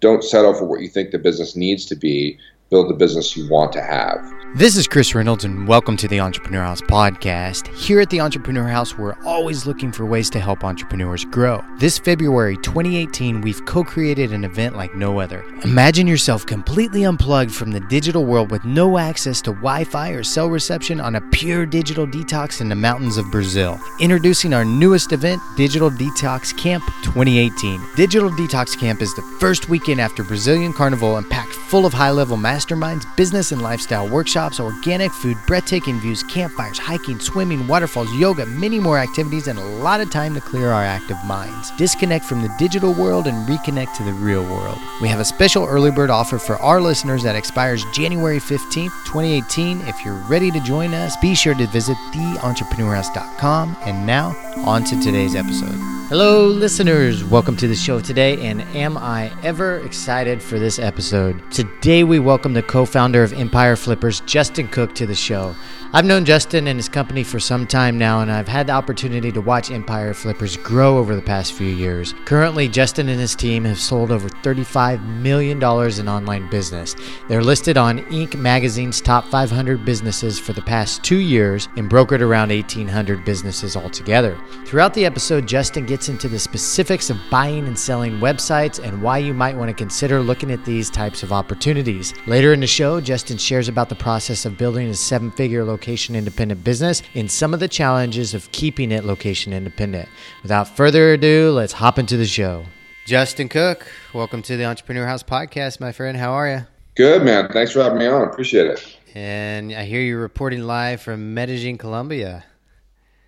Don't settle for what you think the business needs to be. Build the business you want to have. This is Chris Reynolds, and welcome to the Entrepreneur House podcast. Here at the Entrepreneur House, we're always looking for ways to help entrepreneurs grow. This February 2018, we've co-created an event like no other. Imagine yourself completely unplugged from the digital world with no access to Wi-Fi or cell reception on a pure digital detox in the mountains of Brazil. Introducing our newest event, Digital Detox Camp 2018. Digital Detox Camp is the first weekend after Brazilian Carnival and packed full of high-level masterminds, business and lifestyle workshops, organic food, breathtaking views, campfires, hiking, swimming, waterfalls, yoga, many more activities, and a lot of time to clear our active minds. Disconnect from the digital world and reconnect to the real world. We have a special early bird offer for our listeners that expires January 15th, 2018. If you're ready to join us, be sure to visit TheEntrepreneurHouse.com. And now, on to today's episode. Hello, listeners. Welcome to the show today, and am I ever excited for this episode. Today, we welcome the co-founder of Empire Flippers, Justin Cooke, to the show. I've known Justin and his company for some time now, and I've had the opportunity to watch Empire Flippers grow over the past few years. Currently, Justin and his team have sold over $35 million in online business. They're listed on Inc. Magazine's top 500 businesses for the past 2 years and brokered around 1,800 businesses altogether. Throughout the episode, Justin gets into the specifics of buying and selling websites and why you might want to consider looking at these types of opportunities. Later in the show, Justin shares about the process of building a seven-figure location-independent business and some of the challenges of keeping it location-independent. Without further ado, let's hop into the show. Justin Cooke, welcome to the Entrepreneur House podcast, my friend. How are you? Good, man. Thanks for having me on. Appreciate it. And I hear you're reporting live from Medellin, Colombia.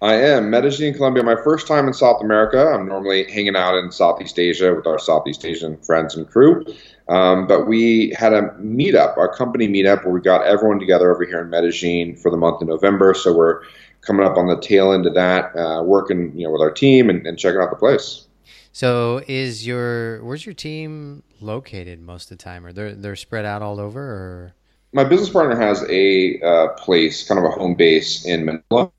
I am. Medellin, Colombia. My first time in South America. I'm normally hanging out in Southeast Asia with our Southeast Asian friends and crew. But we had a meetup, our company meetup, where we got everyone together over here in Medellin for the month of November. So we're coming up on the tail end of that, working with our team and checking out the place. So where's your team located most of the time? Are they're spread out all over? Or? My business partner has a place, kind of a home base in Manila.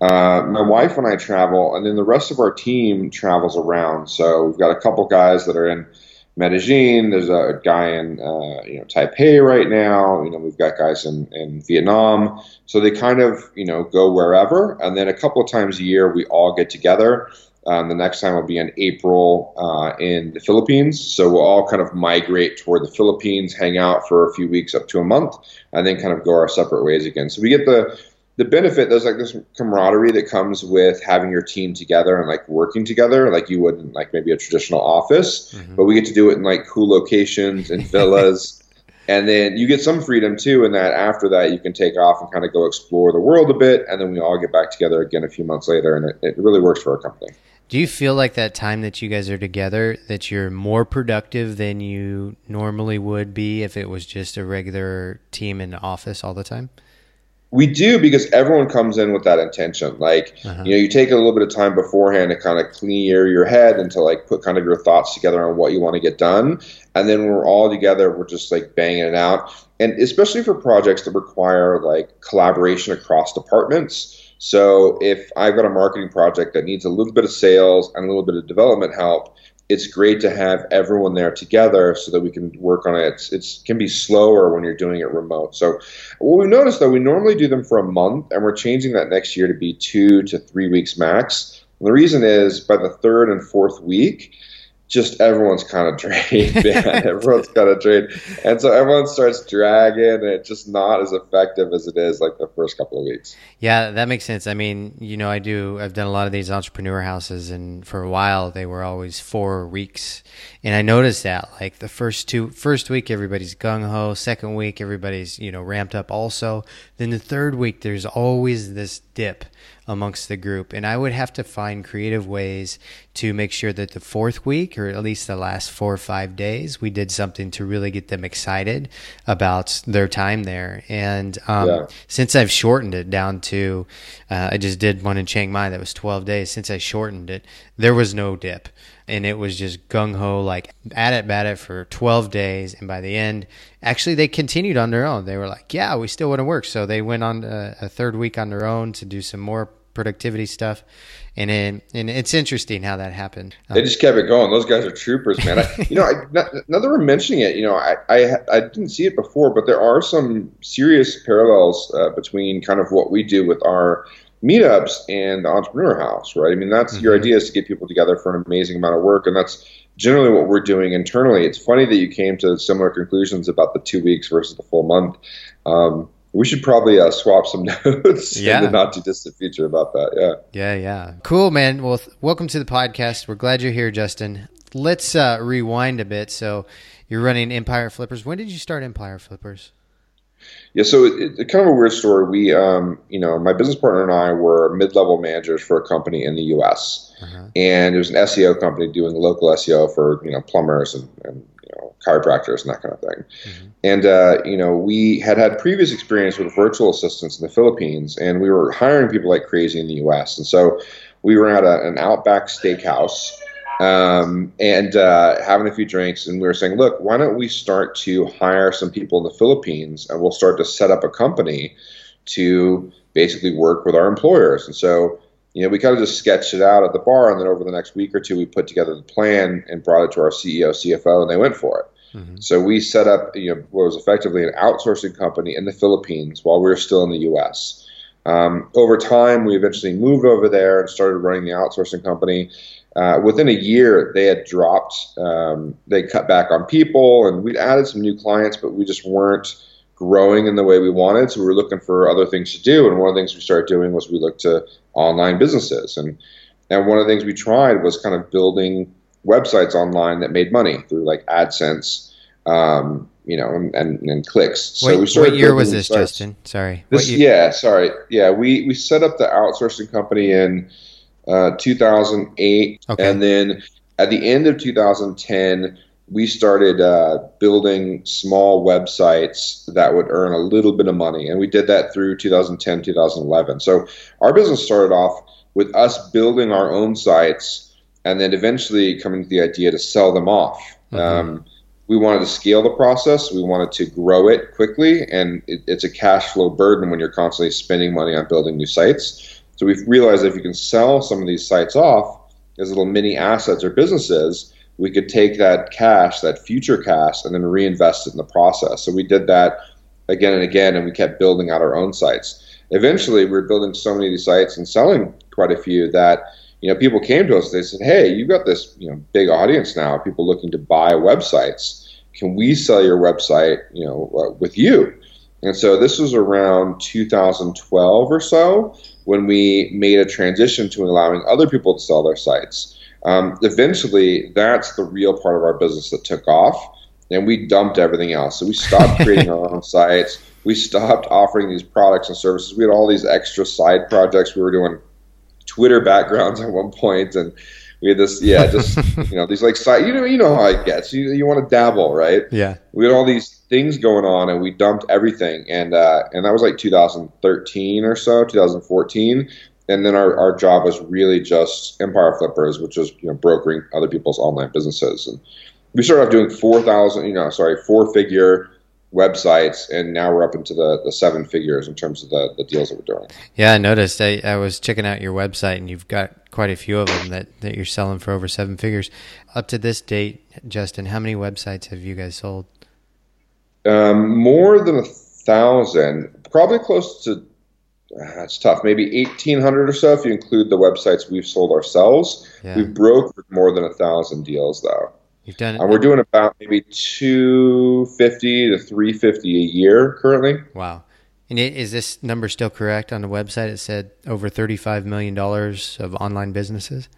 My wife and I travel, and then the rest of our team travels around. So we've got a couple guys that are in Medellin. There's a guy in Taipei right now. We've got guys in Vietnam. So they kind of go wherever, and then a couple of times a year we all get together. The next time will be in April in the Philippines. So we'll all kind of migrate toward the Philippines, hang out for a few weeks up to a month, and then kind of go our separate ways again. So we get the benefit. There's like this camaraderie that comes with having your team together and like working together like you would in like maybe a traditional office, mm-hmm. but we get to do it in like cool locations and villas. And then you get some freedom too, in that after that you can take off and kind of go explore the world a bit. And then we all get back together again a few months later, and it really works for our company. Do you feel like that time that you guys are together, that you're more productive than you normally would be if it was just a regular team in the office all the time? We do, because everyone comes in with that intention. Like, uh-huh. You take a little bit of time beforehand to kind of clear your head and to like put kind of your thoughts together on what you want to get done. And then when we're all together, we're just like banging it out. And especially for projects that require like collaboration across departments. So if I've got a marketing project that needs a little bit of sales and a little bit of development help, it's great to have everyone there together so that we can work on it. It can be slower when you're doing it remote. So what we've noticed, though, we normally do them for a month, and we're changing that next year to be 2 to 3 weeks max. And the reason is by the third and fourth week, just everyone's kind of drained. Everyone's kind of drained. And so everyone starts dragging, and it's just not as effective as it is like the first couple of weeks. Yeah, that makes sense. I mean, I've done a lot of these entrepreneur houses, and for a while they were always 4 weeks. And I noticed that like the first week, everybody's gung ho. Second week, everybody's, ramped up also. Then the third week, there's always this dip amongst the group. And I would have to find creative ways to make sure that the fourth week, or at least the last 4 or 5 days, we did something to really get them excited about their time there. And since I've shortened it down to, I just did one in Chiang Mai that was 12 days. Since I shortened it, there was no dip. And it was just gung-ho, like at it for 12 days. And by the end, actually, they continued on their own. They were like, yeah, we still want to work. So they went on a third week on their own to do some more productivity stuff. And it's interesting how that happened. They just kept it going. Those guys are troopers, man. Now that we're mentioning it, I didn't see it before, but there are some serious parallels between kind of what we do with our meetups and the Entrepreneur House, right? I mean, that's your idea, is to get people together for an amazing amount of work, and that's generally what we're doing internally. It's funny that you came to similar conclusions about the 2 weeks versus the full month. We should probably swap some notes in the not-too-distant future about that. Yeah. Cool, man. Well, welcome to the podcast. We're glad you're here, Justin. Let's rewind a bit. So you're running Empire Flippers. When did you start Empire Flippers? Yeah, so it's kind of a weird story. We, my business partner and I were mid-level managers for a company in the U.S., and it was an SEO company doing local SEO for, plumbers and chiropractors and that kind of thing. And, we had previous experience with virtual assistants in the Philippines, and we were hiring people like crazy in the U.S. And so we were at an Outback Steakhouse and having a few drinks, and we were saying, look, why don't we start to hire some people in the Philippines, and we'll start to set up a company to basically work with our employers. And so, we kind of just sketched it out at the bar, and then over the next week or two, we put together the plan and brought it to our CEO, CFO, and they went for it. So we set up, what was effectively an outsourcing company in the Philippines while we were still in the U.S. Over time, we eventually moved over there and started running the outsourcing company. Within a year, they had dropped, they cut back on people, and we'd added some new clients, but we just weren't growing in the way we wanted. So we were looking for other things to do. And one of the things we started doing was we looked to online businesses. And one of the things we tried was kind of building websites online that made money through like AdSense, and clicks. So we started. What year was this, Justin? Sorry. We set up the outsourcing company in 2008, and then at the end of 2010, we started building small websites that would earn a little bit of money, and we did that through 2010, 2011. So our business started off with us building our own sites, and then eventually coming to the idea to sell them off. We wanted to scale the process. We wanted to grow it quickly, and it's a cash flow burden when you're constantly spending money on building new sites. So we've realized that if you can sell some of these sites off as little mini assets or businesses, we could take that cash, that future cash, and then reinvest it in the process. So we did that again and again, and we kept building out our own sites. Eventually, we were building so many of these sites and selling quite a few that people came to us. They said, "Hey, you've got this big audience now. People looking to buy websites. Can we sell your website? With you?" And so this was around 2012 or so, when we made a transition to allowing other people to sell their sites. Eventually, that's the real part of our business that took off, and we dumped everything else. So we stopped creating our own sites. We stopped offering these products and services. We had all these extra side projects. We were doing Twitter backgrounds at one point, and we had this, these like side, you know how it gets. You want to dabble, right? Yeah. We had all these things going on, and we dumped everything, and that was like 2013 or so, 2014, and then our job was really just Empire Flippers, which was brokering other people's online businesses, and we started off doing 4-figure websites, and now we're up into the 7 figures in terms of the deals that we're doing. Yeah, I noticed. I was checking out your website, and you've got quite a few of them that you're selling for over 7 figures. Up to this date, Justin, how many websites have you guys sold? More than 1,000, probably close to, it's tough, maybe 1,800 or so if you include the websites we've sold ourselves. Yeah. We've brokered more than 1,000 deals, though. You've done it. We're doing about maybe 250 to 350 a year currently. Wow. And is this number still correct on the website? It said over $35 million of online businesses.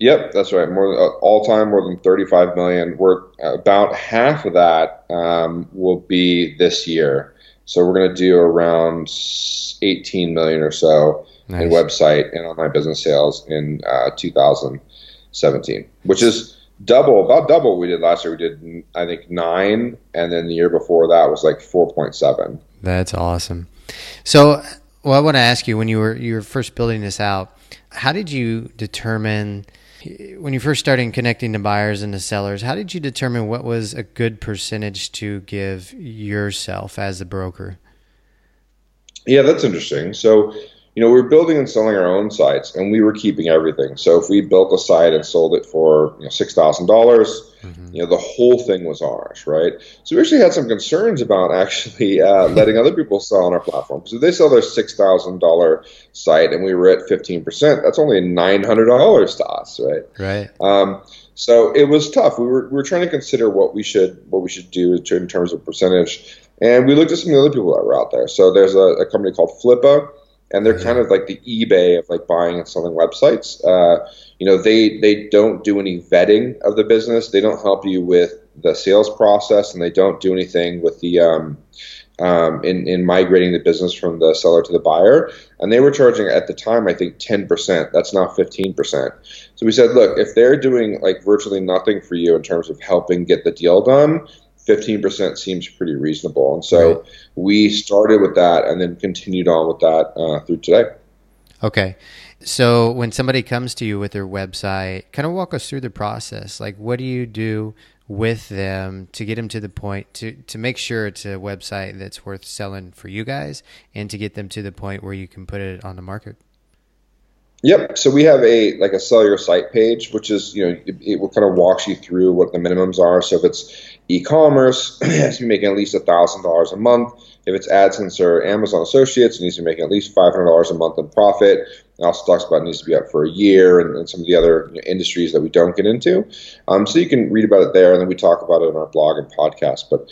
Yep, that's right. More than 35 million. We're about half of that will be this year. So we're going to do around 18 million or so in website and online business sales in 2017, which is about double what we did last year. We did, I think, 9, and then the year before that was like 4.7. That's awesome. So, I want to ask you, when you were first building this out, how did you determine, when you first started connecting to buyers and to sellers, how did you determine what was a good percentage to give yourself as a broker? Yeah, that's interesting. So you know, we were building and selling our own sites, and we were keeping everything. So if we built a site and sold it for $6,000, you know, the whole thing was ours, right? So we actually had some concerns about actually letting other people sell on our platform. So if they sell their $6,000 site and we were at 15%, that's only $900 to us, right? Right. So it was tough. We were trying to consider what we should do in terms of percentage, and we looked at some of the other people that were out there. So there's a company called Flippa, and they're kind of like the eBay of like buying and selling websites. You know, they don't do any vetting of the business. They don't help you with the sales process, and they don't do anything with the in migrating the business from the seller to the buyer. And they were charging at the time, I think, 10%. That's now 15%. So we said, look, if they're doing like virtually nothing for you in terms of helping get the deal done, 15% seems pretty reasonable. And so we started with that and then continued on with that through today. Okay. So when somebody comes to you with their website, kind of walk us through the process. Like, what do you do with them to get them to the point to make sure it's a website that's worth selling for you guys, and to get them to the point where you can put it on the market? Yep. So we have a sell your site page, which is, you know, it will kind of walks you through what the minimums are. So if it's e-commerce, it has to be making at least $1,000 a month. If it's AdSense or Amazon Associates, it needs to be making at least $500 a month in profit. It also talks about it needs to be up for a year, and some of the other industries that we don't get into. So you can read about it there, and then we talk about it on our blog and podcast. But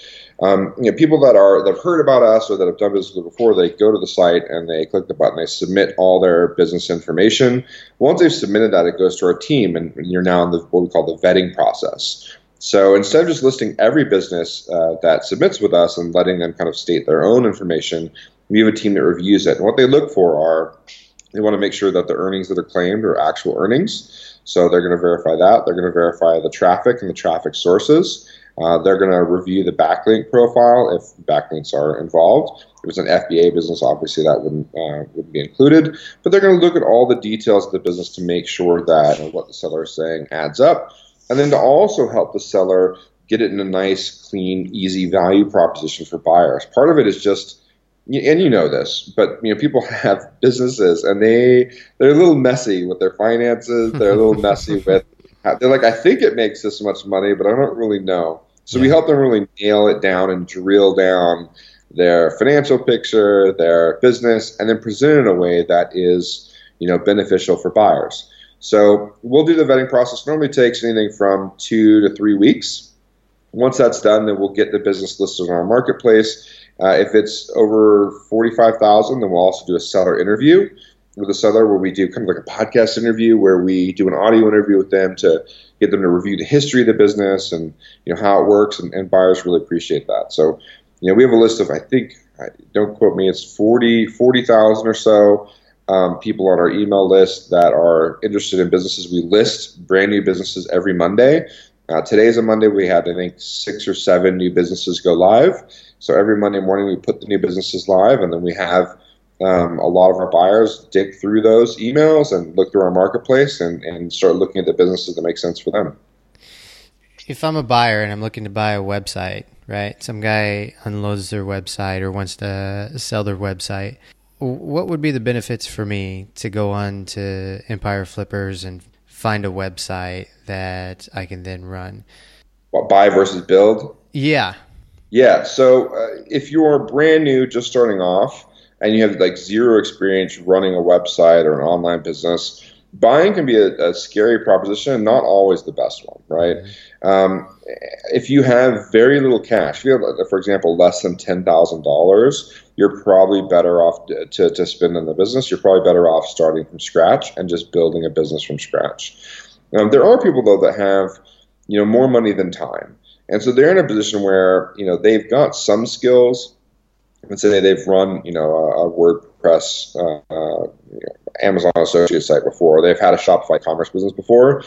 you know, people that have heard about us or that have done business before, they go to the site and they click the button, they submit all their business information. Once they've submitted that, it goes to our team, and you're now in what we call the vetting process. So instead of just listing every business that submits with us and letting them kind of state their own information, we have a team that reviews it. And what they look for are, they want to make sure that the earnings that are claimed are actual earnings. So they're going to verify that. They're going to verify the traffic and the traffic sources. They're going to review the backlink profile if backlinks are involved. If it's an FBA business, obviously that wouldn't be included. But they're going to look at all the details of the business to make sure that what the seller is saying adds up. And then to also help the seller get it in a nice, clean, easy value proposition for buyers. Part of it is just, and you know this, but you know, people have businesses and they're a little messy with their finances. They're a little messy with, they're like, I think it makes this much money, but I don't really know. So we help them really nail it down and drill down their financial picture, their business, and then present it in a way that is, you know, beneficial for buyers. So we'll do the vetting process. Normally takes anything from 2 to 3 weeks. Once that's done, then we'll get the business listed on our marketplace. If it's over 45,000, then we'll also do a seller interview with the seller, where we do kind of like a podcast interview, where we do an audio interview with them to get them to review the history of the business and, you know, how it works, and buyers really appreciate that. So, you know, we have a list of, I think, don't quote me, it's 40,000 or so people on our email list that are interested in businesses. We list brand new businesses every Monday. Today is a Monday. We had, I think, 6 or 7 new businesses go live. So every Monday morning we put the new businesses live, and then we have a lot of our buyers dig through those emails and look through our marketplace and start looking at the businesses that make sense for them. If I'm a buyer and I'm looking to buy a website, right? Some guy unloads their website or wants to sell their website. What would be the benefits for me to go on to Empire Flippers and find a website that I can then run? What, buy versus build? Yeah. Yeah. So if you are brand new, just starting off, and you have like zero experience running a website or an online business, buying can be a scary proposition, and not always the best one, right? If you have very little cash, if you have, for example, less than $10,000, you're probably better off to spend on the business. You're probably better off starting from scratch and just building a business from scratch. There are people, though, that have, you know, more money than time. And so they're in a position where, you know, they've got some skills. Let's say they've run, you know, a WordPress, you know, Amazon Associates site before. They've had a Shopify commerce business before,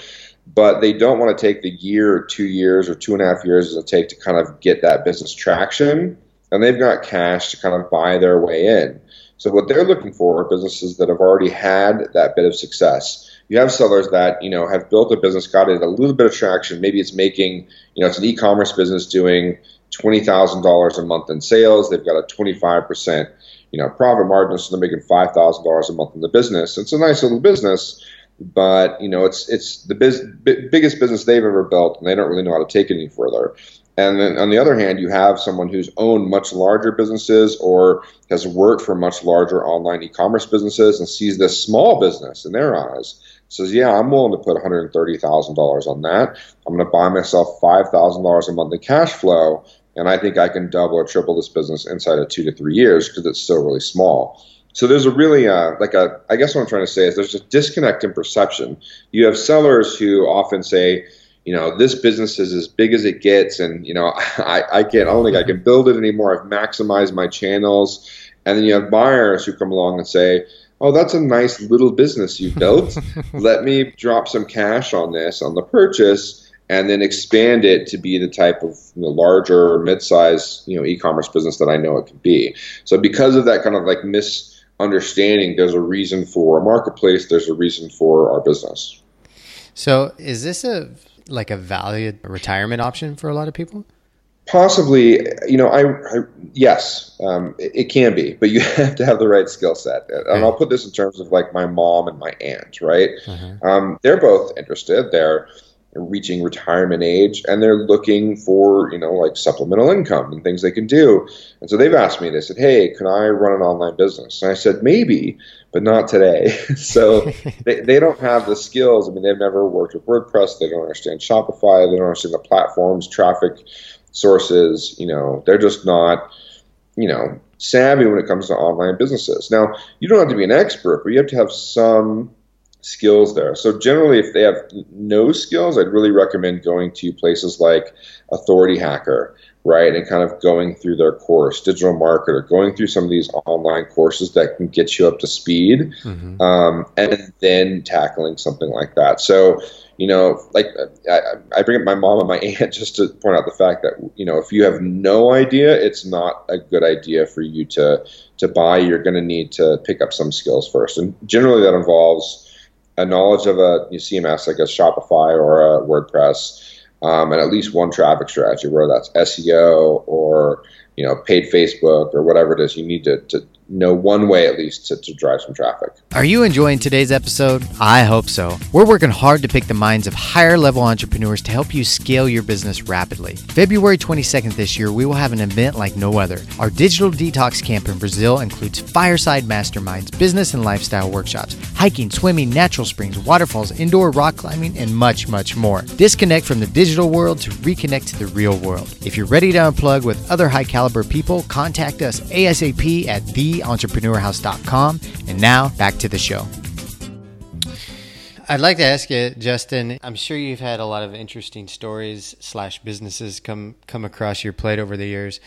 but they don't want to take the year or 2 years or 2.5 years it'll take to kind of get that business traction. And they've got cash to kind of buy their way in. So what they're looking for are businesses that have already had that bit of success. You have sellers that, you know, have built a business, got it a little bit of traction. Maybe it's making, you know, it's an e-commerce business doing $20,000 a month in sales. They've got a 25%, profit margin, so they're making $5,000 a month in the business. It's a nice little business, but it's the biggest business they've ever built, and they don't really know how to take it any further. And then on the other hand, you have someone who's owned much larger businesses or has worked for much larger online e-commerce businesses and sees this small business in their eyes. Says, yeah, I'm willing to put $130,000 on that. I'm going to buy myself $5,000 a month in cash flow, and I think I can double or triple this business inside of 2 to 3 years because it's still really small. So there's a really, I guess what I'm trying to say is there's a disconnect in perception. You have sellers who often say, this business is as big as it gets, and I don't think I can build it anymore. I've maximized my channels. And then you have buyers who come along and say, oh, that's a nice little business you built. Let me drop some cash on this, on the purchase, and then expand it to be the type of larger, mid-sized, e-commerce business that I know it can be. So because of that kind of like misunderstanding, there's a reason for a marketplace. There's a reason for our business. So is this a valued retirement option for a lot of people? Possibly, yes, it can be, but you have to have the right skill set. And I'll put this in terms of like my mom and my aunt, right? Uh-huh. They're both interested. They're reaching retirement age, and they're looking for, supplemental income and things they can do. And so they've asked me, they said, hey, can I run an online business? And I said, maybe, but not today. So they don't have the skills. I mean, they've never worked with WordPress. They don't understand Shopify. They don't understand the platforms, traffic sources. They're just not, savvy when it comes to online businesses. Now, you don't have to be an expert, but you have to have some skills there. So generally, if they have no skills, I'd really recommend going to places like Authority Hacker, right, and kind of going through their course, Digital Marketer, going through some of these online courses that can get you up to speed, mm-hmm. And then tackling something like that. So, I bring up my mom and my aunt just to point out the fact that, if you have no idea, it's not a good idea for you to buy. You're going to need to pick up some skills first. And generally that involves a knowledge of a CMS like a Shopify or a WordPress, and at least one traffic strategy, whether that's SEO or paid Facebook or whatever it is. You need to know one way at least to drive some traffic. Are you enjoying today's episode? I hope so. We're working hard to pick the minds of higher level entrepreneurs to help you scale your business rapidly. February 22nd this year, we will have an event like no other. Our Digital Detox Camp in Brazil includes fireside masterminds, business and lifestyle workshops, hiking, swimming, natural springs, waterfalls, indoor rock climbing, and much, much more. Disconnect from the digital world to reconnect to the real world. If you're ready to unplug with other high caliber people, contact us ASAP at TheEntrepreneurHouse.com. And now back to the show. I'd like to ask you, Justin, I'm sure you've had a lot of interesting stories / businesses come across your plate over the years.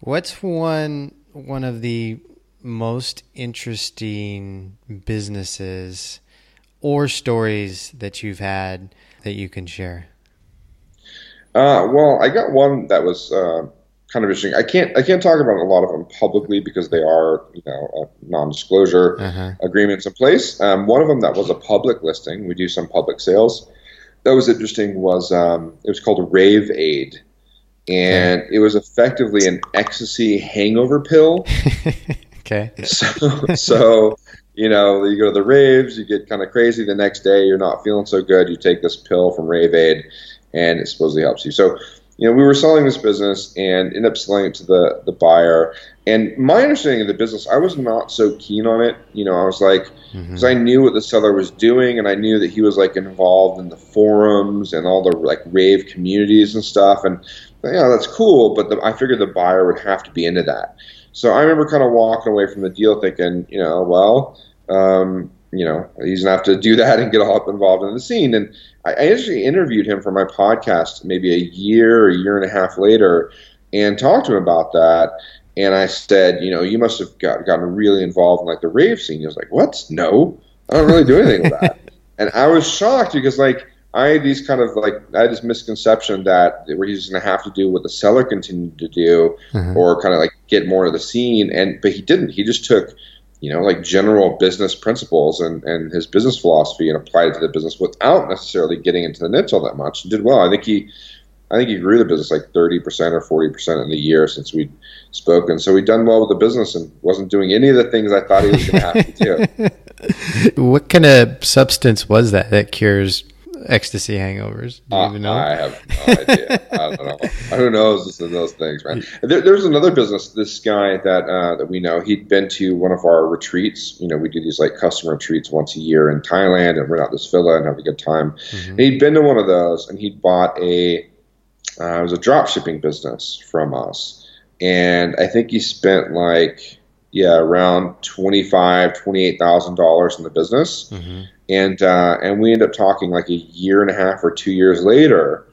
What's one of the most interesting businesses or stories that you've had that you can share? Well, I got one that was kind of interesting. I can't talk about a lot of them publicly because they are, non-disclosure agreements in place. One of them that was a public listing, we do some public sales, that was interesting, was it was called Rave Aid. And it was effectively an ecstasy hangover pill. Okay. So you go to the raves, you get kind of crazy the next day, you're not feeling so good, you take this pill from Rave Aid, and it supposedly helps you. So we were selling this business and ended up selling it to the buyer. And my understanding of the business, I was not so keen on it. I was like, because I knew what the seller was doing, and I knew that he was like involved in the forums and all the like rave communities and stuff. And that's cool, but I figured the buyer would have to be into that. So I remember kind of walking away from the deal thinking, he's going to have to do that and get all up involved in the scene. And I actually interviewed him for my podcast maybe a year and a half later and talked to him about that. And I said, you must have gotten really involved in like the rave scene. He was like, what? No, I don't really do anything with that. And I was shocked because I had this misconception that where he's going to have to do what the seller continued to do or kind of like get more into the scene. But he didn't. He just took general business principles and his business philosophy and applied it to the business without necessarily getting into the niche all that much. He did well. I think he, I think he grew the business like 30% or 40% in the year since we'd spoken. So we'd done well with the business and wasn't doing any of the things I thought he was going to have to do. What kind of substance was that that cures ecstasy hangovers? Do you even know? I have no idea. I don't know. Who knows? This and those things, man. There's another business. This guy that we know, he'd been to one of our retreats. You know, we do these like customer retreats once a year in Thailand and rent out this villa and have a good time. Mm-hmm. And he'd been to one of those, and he'd bought it was a drop shipping business from us, and I think he spent around $25,000, $28,000 in the business. Mm-hmm. And we ended up talking like a year and a half or 2 years later.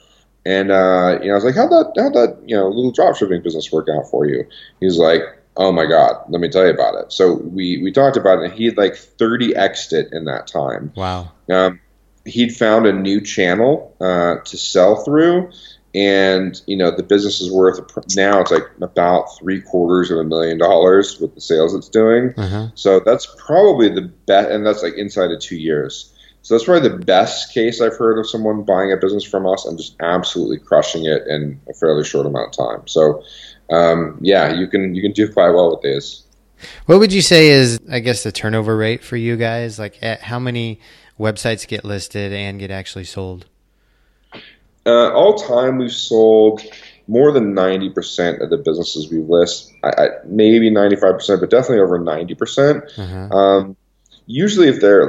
And, I was like, how'd that little dropshipping business work out for you? He's like, oh my God, let me tell you about it. So we talked about it, and he had like 30x'd it in that time. Wow. He'd found a new channel, to sell through. And, the business is worth now it's like about $750,000 with the sales it's doing. Uh-huh. So that's probably the best, and that's like inside of 2 years. So that's probably the best case I've heard of someone buying a business from us and just absolutely crushing it in a fairly short amount of time. So, you can do quite well with this. What would you say is, I guess, the turnover rate for you guys? Like, how many websites get listed and get actually sold? All time, we've sold more than 90% of the businesses we list. Maybe 95%, but definitely over 90%. Uh-huh. Usually, if they're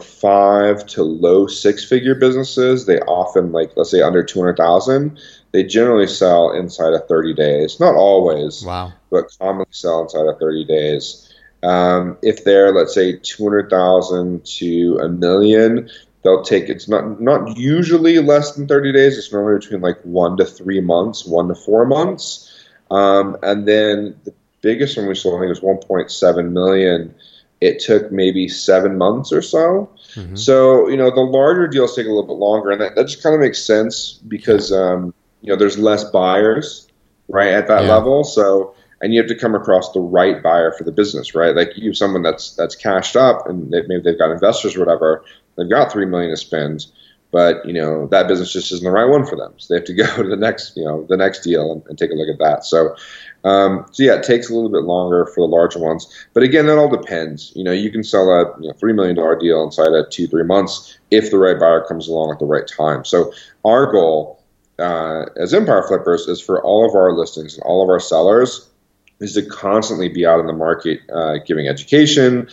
five to low six-figure businesses, they often let's say under 200,000. They generally sell inside of 30 days. Not always, wow, but commonly sell inside of 30 days. If they're let's say 200,000 to a million. They'll take, it's not usually less than 30 days. It's normally between 1 to 3 months, 1 to 4 months. And then the biggest one we sold, I think, was 1.7 million. It took maybe 7 months or so. Mm-hmm. So, the larger deals take a little bit longer. And that just kind of makes sense because, there's less buyers, right, at that level. So, and you have to come across the right buyer for the business, right? Like you have someone that's cashed up and maybe they've got investors or whatever. They've got $3 million to spend, but that business just isn't the right one for them. So they have to go to the next deal and take a look at that. So, it takes a little bit longer for the larger ones. But again, that all depends. You can sell a $3 million deal inside of 2-3 months if the right buyer comes along at the right time. So our goal as Empire Flippers is for all of our listings and all of our sellers is to constantly be out in the market giving education.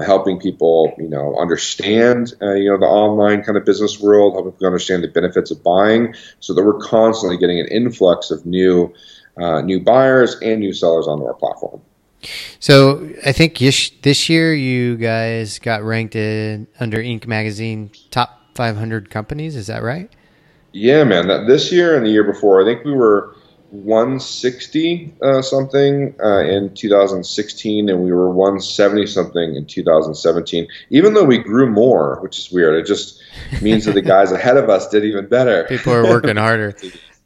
Helping people, understand, the online kind of business world, helping people understand the benefits of buying so that we're constantly getting an influx of new buyers and new sellers onto our platform. So I think this year you guys got ranked under Inc. Magazine top 500 companies. Is that right? Yeah, man. This year and the year before, I think we were 160 something in 2016, and we were 170 something in 2017, even though we grew more, which is weird. It just means that the guys ahead of us did even better. People are working harder.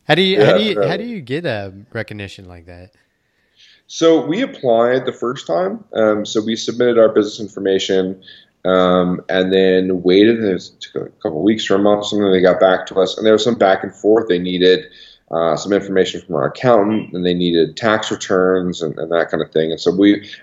How do you get a recognition like that? So we applied the first time. So we submitted our business information, and then waited, and it took a couple of weeks or a month, something. They got back to us, and there was some back and forth. They needed some information from our accountant, and they needed tax returns and that kind of thing. And so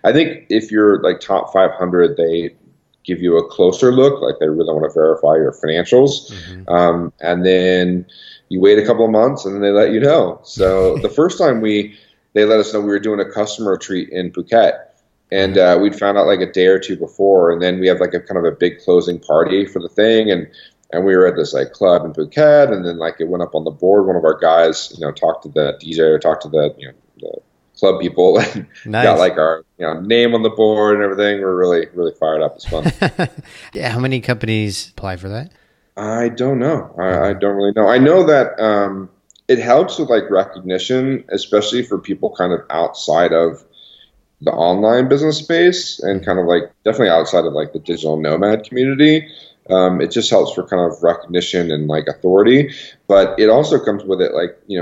I think if you're top 500, they give you a closer look, they really want to verify your financials. Mm-hmm. And then you wait a couple of months and then they let you know. So the first time they let us know we were doing a customer retreat in Phuket. And we'd found out a day or two before, and then we have a kind of a big closing party for the thing. And we were at this club in Phuket, and then it went up on the board. One of our guys, talked to the DJ or talked to the club people, and nice. Got our name on the board and everything. We're really really fired up. It's fun. Yeah, how many companies apply for that? I don't know. I don't really know. I know that it helps with recognition, especially for people kind of outside of the online business space and kind of definitely outside of the digital nomad community. It just helps for kind of recognition and authority, but it also comes with it.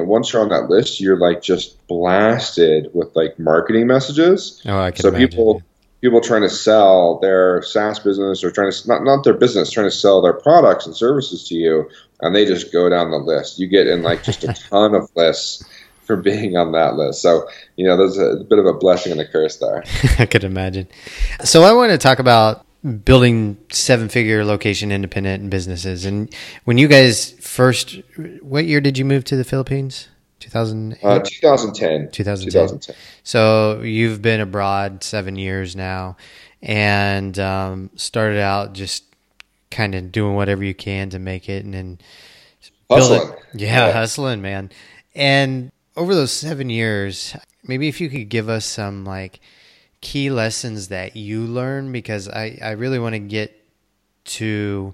Once you're on that list, you're just blasted with marketing messages. Oh, I can imagine. People, people trying to sell their SaaS business or trying to, not their business, trying to sell their products and services to you, and they just go down the list. You get in like just a ton of lists for being on that list. So, you know, there's a bit of a blessing and a curse there. I could imagine. So I want to talk about building seven-figure location independent businesses. And when you guys first, what year did you move to the Philippines? 2010. 2010. So you've been abroad 7 years now, and started out just kind of doing whatever you can to make it, and then hustling. Hustling, man. And over those 7 years, maybe if you could give us some like key lessons that you learn, because I really want to get to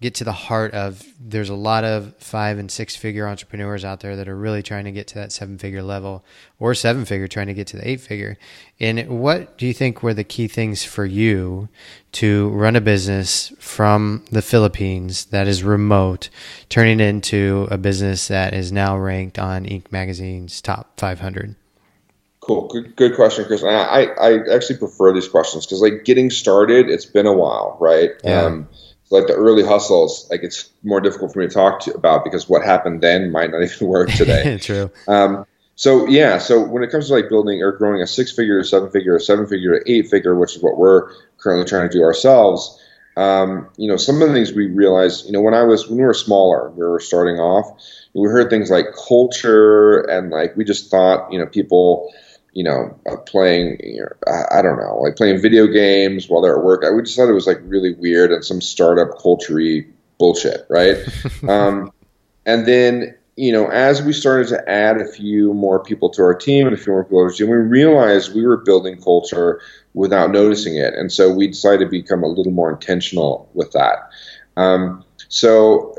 the heart of, there's a lot of 5 and 6 figure entrepreneurs out there that are really trying to get to that 7 figure level, or 7 figure trying to get to the 8 figure. And what do you think were the key things for you to run a business from the Philippines that is remote, turning it into a business that is now ranked on Inc. Magazine's top 500? Cool. Good question, Chris. And I actually prefer these questions because like getting started, it's been a while, right? Yeah. Like the early hustles, like it's more difficult for me to talk about because what happened then might not even work today. True. So when it comes to like building or growing a 6 figure to 7 figure or 7 figure to 8 figure, which is what we're currently trying to do ourselves, you know, some of the things we realized, you know, when we were smaller, we were starting off, we heard things like culture, and like we just thought, you know, people, you know, playing, you know, I don't know, like playing video games while they're at work. We just thought it was like really weird and some startup culture-y bullshit, right? And then, you know, as we started to add a few more people to our team and a few more people to our team, we realized we were building culture without noticing it. And so we decided to become a little more intentional with that. So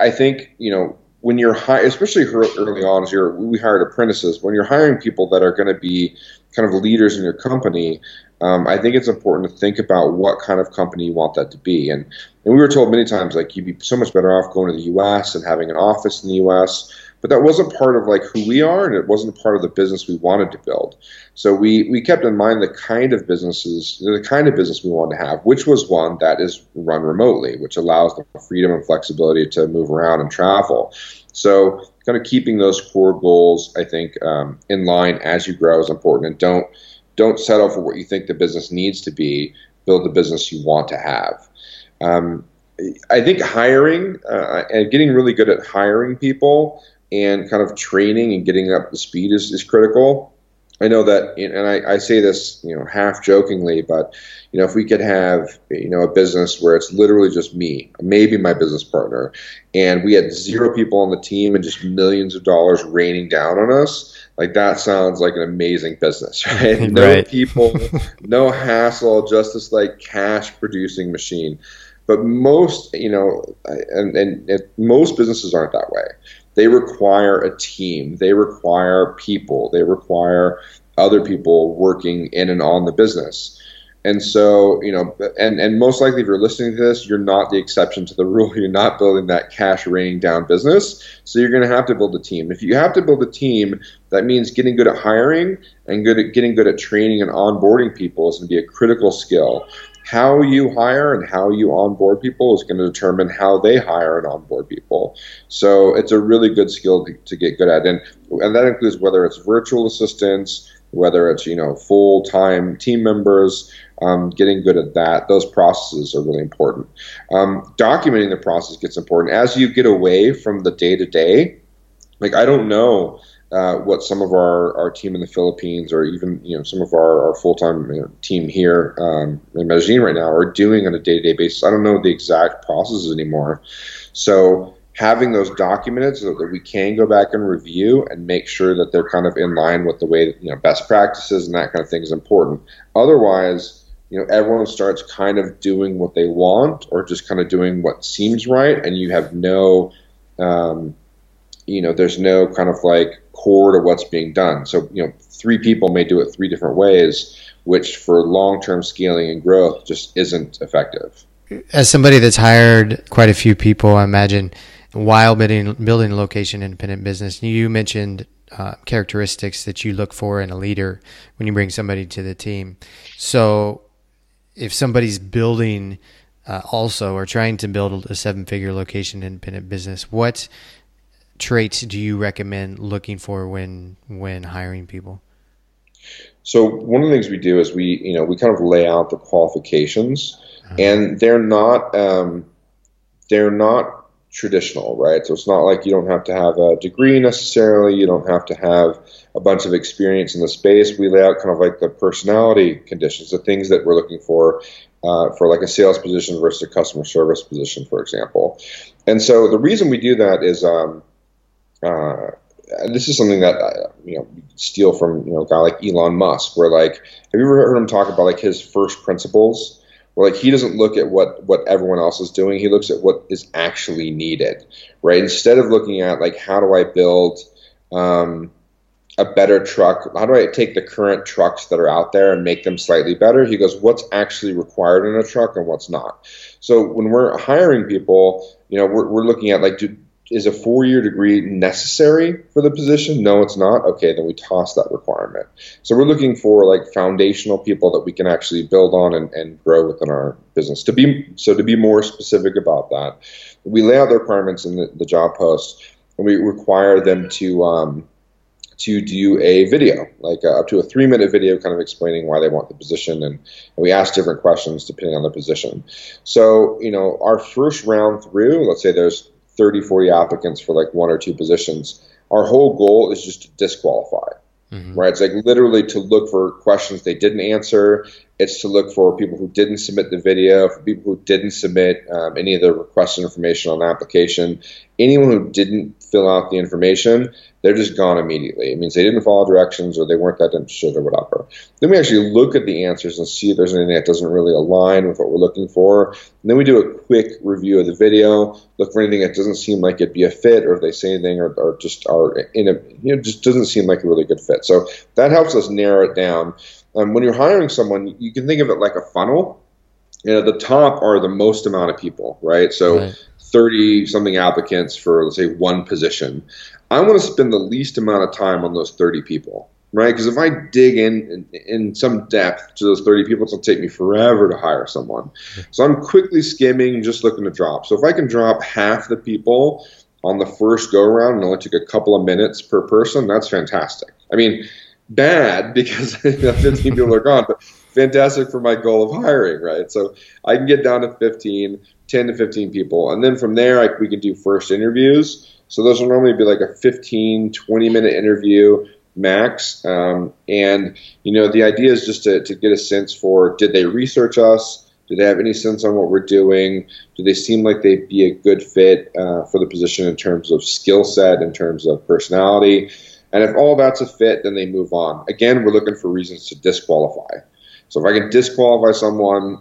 I think, you know, when you're hiring, especially early on, we hired apprentices. When you're hiring people that are going to be kind of leaders in your company, I think it's important to think about what kind of company you want that to be. And we were told many times, like, you'd be so much better off going to the U.S. and having an office in the U.S., but that wasn't part of like who we are, and it wasn't part of the business we wanted to build. So we kept in mind the kind of business we wanted to have, which was one that is run remotely, which allows the freedom and flexibility to move around and travel. So kind of keeping those core goals, I think, in line as you grow is important, and don't settle for what you think the business needs to be. Build the business you want to have. I think hiring and getting really good at hiring people and kind of training and getting up to speed is critical. I know that, and I say this, you know, half jokingly, but, you know, if we could have, you know, a business where it's literally just me, maybe my business partner, and we had 0 people on the team and just millions of dollars raining down on us, like that sounds like an amazing business, right? No people, no hassle, just this like cash producing machine. But most, you know, and most businesses aren't that way. They require a team. They require people. They require other people working in and on the business. And so, you know, and most likely if you're listening to this, you're not the exception to the rule. You're not building that cash raining down business. So you're going to have to build a team. If you have to build a team, that means getting good at hiring and getting good at training and onboarding people is going to be a critical skill. How you hire and how you onboard people is going to determine how they hire and onboard people. So it's a really good skill to get good at. And that includes whether it's virtual assistants, whether it's, you know, full-time team members, getting good at that. Those processes are really important. Documenting the process gets important. As you get away from the day-to-day, like I don't know what some of our team in the Philippines, or even, you know, some of our full-time, you know, team here in Medellin right now are doing on a day-to-day basis. I don't know the exact processes anymore. So having those documented so that we can go back and review and make sure that they're kind of in line with the way that, you know, best practices and that kind of thing is important. Otherwise, you know, everyone starts kind of doing what they want or just kind of doing what seems right, and you have no you know, there's no kind of like core to what's being done. So, you know, 3 people may do it 3 different ways, which for long-term scaling and growth just isn't effective. As somebody that's hired quite a few people, I imagine, while building a location independent business, you mentioned characteristics that you look for in a leader when you bring somebody to the team. So if somebody's building also or trying to build a seven-figure location independent business, what traits do you recommend looking for when hiring people? So one of the things we do is we kind of lay out the qualifications, and they're not traditional, right? So it's not like you don't have to have a degree necessarily. You don't have to have a bunch of experience in the space. We lay out kind of like the personality conditions, the things that we're looking for like a sales position versus a customer service position, for example. And so the reason we do that is, this is something that steal from a guy like Elon Musk, where like, have you ever heard him talk about like his first principles? Where like he doesn't look at what everyone else is doing, he looks at what is actually needed, right? Instead of looking at like, how do I build a better truck? How do I take the current trucks that are out there and make them slightly better? He goes, what's actually required in a truck and what's not? So when we're hiring people, we're looking at like, is a four-year degree necessary for the position? No, it's not. Okay, then we toss that requirement. So we're looking for like foundational people that we can actually build on and grow within our business. To be more specific about that, we lay out the requirements in the job post, and we require them to do a video, like up to a 3-minute video kind of explaining why they want the position. And we ask different questions depending on the position. So, our first round through, let's say there's 30, 40 applicants for like one or two positions, our whole goal is just to disqualify, right? It's like literally to look for questions they didn't answer. It's to look for people who didn't submit the video, for people who didn't submit any of the requested information on the application. Anyone who didn't fill out the information, they're just gone immediately. It means they didn't follow directions or they weren't that interested or whatever. Then we actually look at the answers and see if there's anything that doesn't really align with what we're looking for. And then we do a quick review of the video, look for anything that doesn't seem like it'd be a fit, or if they say anything or just are in a, just doesn't seem like a really good fit. So that helps us narrow it down. When you're hiring someone, you can think of it like a funnel. The top are the most amount of people, right? So 30-something applicants for, let's say, one position. I want to spend the least amount of time on those 30 people, right? Because if I dig in some depth to those 30 people, it'll take me forever to hire someone. So I'm quickly skimming, just looking to drop. So if I can drop half the people on the first go-around and only take a couple of minutes per person, that's fantastic. I mean, bad, because 15 people are gone, but fantastic for my goal of hiring, right? So I can get down to 10 to 15 people. And then from there, we can do first interviews. So those will normally be like a 15, 20-minute interview max. And, the idea is just to get a sense for, did they research us? Do they have any sense on what we're doing? Do they seem like they'd be a good fit for the position in terms of skill set, in terms of personality? And if all that's a fit, then they move on. Again, we're looking for reasons to disqualify. So if I can disqualify someone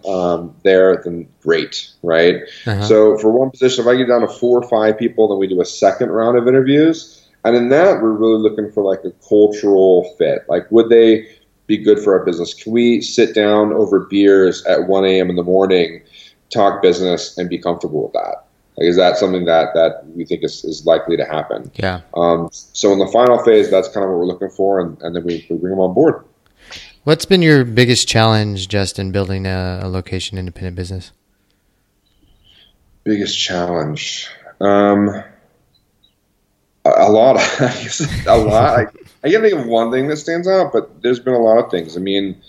there, then great, right? So for one position, if I get down to 4 or 5 people, then we do a second round of interviews. And in that, we're really looking for like a cultural fit. Like, would they be good for our business? Can we sit down over beers at 1 a.m. in the morning, talk business, and be comfortable with that? Like, is that something that we think is likely to happen? Yeah. So in the final phase, that's kind of what we're looking for, and then we bring them on board. What's been your biggest challenge, Justin, building a location-independent business? Biggest challenge? A lot. A lot. I can't think of one thing that stands out, but there's been a lot of things. I mean,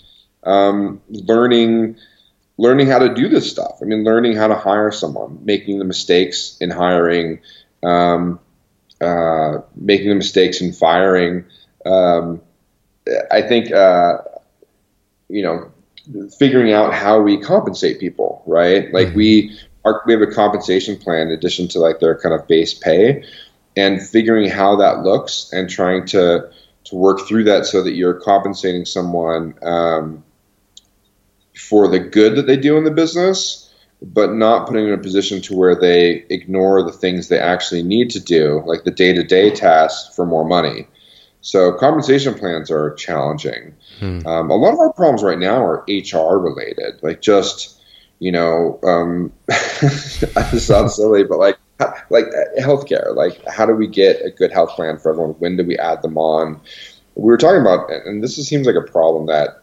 learning how to do this stuff. I mean, learning how to hire someone, making the mistakes in hiring, making the mistakes in firing. I think, figuring out how we compensate people, right? Like we have a compensation plan in addition to like their kind of base pay, and figuring how that looks and trying to work through that so that you're compensating someone, for the good that they do in the business, but not putting them in a position to where they ignore the things they actually need to do, like the day-to-day tasks, for more money. So compensation plans are challenging. A lot of our problems right now are HR related, like just, I sound silly, but like like healthcare, like how do we get a good health plan for everyone? When do we add them on? We were talking about, and this seems like a problem that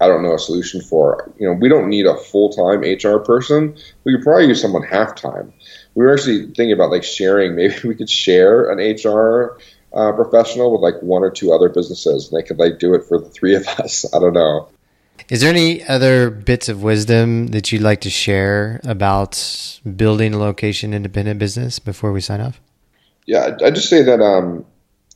I don't know a solution for. You know, we don't need a full-time HR person. We could probably use someone half-time. We were actually thinking about like sharing. Maybe we could share an HR professional with like one or two other businesses, and they could like do it for the three of us. I don't know. Is there any other bits of wisdom that you'd like to share about building a location-independent business before we sign off? Yeah, I just say that,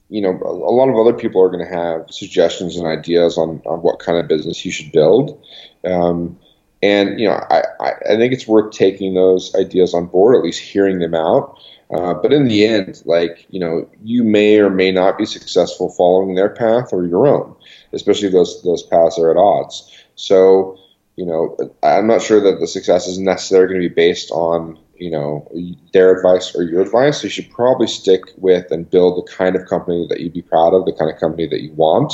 you know, a lot of other people are going to have suggestions and ideas on what kind of business you should build. And, you know, I think it's worth taking those ideas on board, at least hearing them out. But in the end, like, you know, you may or may not be successful following their path or your own, especially if those paths are at odds. So, you know, I'm not sure that the success is necessarily going to be based on, you know, their advice or your advice. You should probably stick with and build the kind of company that you'd be proud of, the kind of company that you want,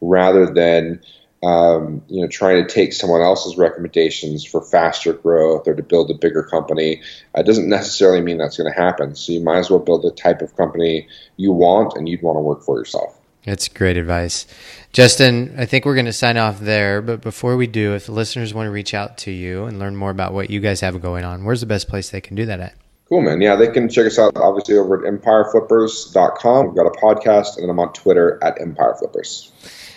rather than, you know, trying to take someone else's recommendations for faster growth or to build a bigger company. It doesn't necessarily mean that's going to happen. So you might as well build the type of company you want and you'd want to work for yourself. That's great advice. Justin, I think we're going to sign off there. But before we do, if the listeners want to reach out to you and learn more about what you guys have going on, where's the best place they can do that at? Cool, man. Yeah, they can check us out, obviously, over at EmpireFlippers.com. We've got a podcast, and then I'm on Twitter at Empire Flippers.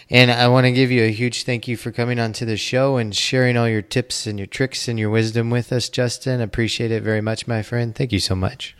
And I want to give you a huge thank you for coming onto the show and sharing all your tips and your tricks and your wisdom with us, Justin. Appreciate it very much, my friend. Thank you so much.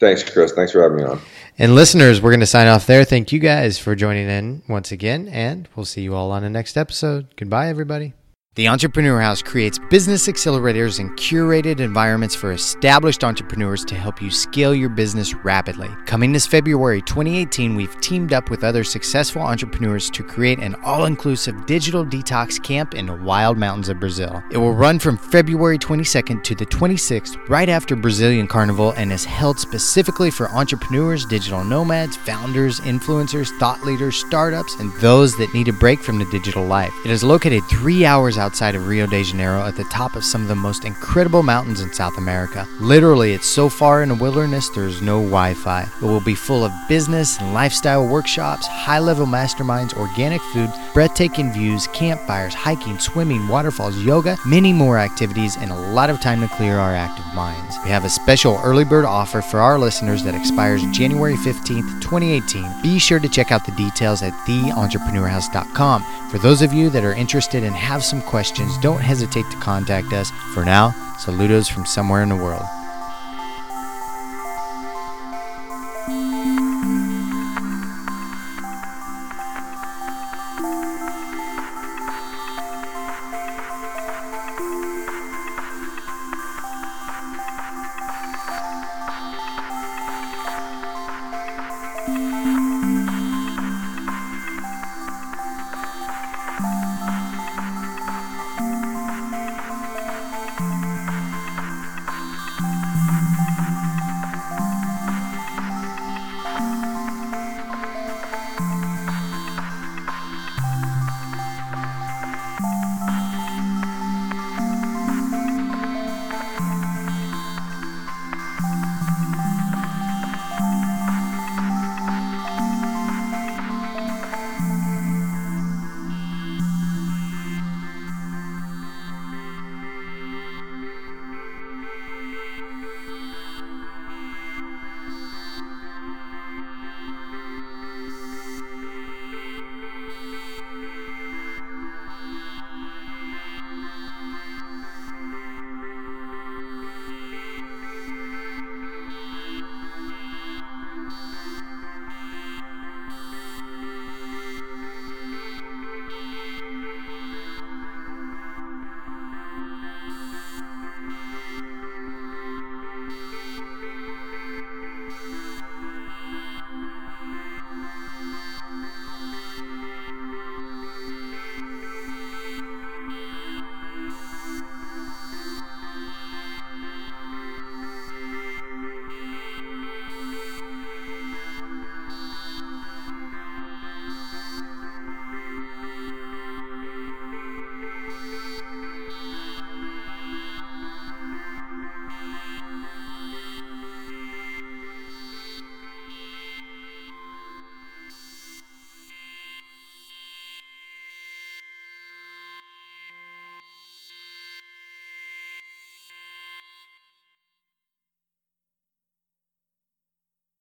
Thanks, Chris. Thanks for having me on. And listeners, we're going to sign off there. Thank you guys for joining in once again, and we'll see you all on the next episode. Goodbye, everybody. The Entrepreneur House creates business accelerators and curated environments for established entrepreneurs to help you scale your business rapidly. Coming this February 2018, we've teamed up with other successful entrepreneurs to create an all-inclusive digital detox camp in the wild mountains of Brazil. It will run from February 22nd to the 26th, right after Brazilian Carnival, and is held specifically for entrepreneurs, digital nomads, founders, influencers, thought leaders, startups, and those that need a break from the digital life. It is located 3 hours outside of Rio de Janeiro at the top of some of the most incredible mountains in South America. Literally, it's so far in the wilderness, there's no Wi-Fi. It will be full of business and lifestyle workshops, high-level masterminds, organic food, breathtaking views, campfires, hiking, swimming, waterfalls, yoga, many more activities, and a lot of time to clear our active minds. We have a special early bird offer for our listeners that expires January 15th, 2018. Be sure to check out the details at TheEntrepreneurHouse.com. For those of you that are interested and have some questions, don't hesitate to contact us. For now, saludos from somewhere in the world.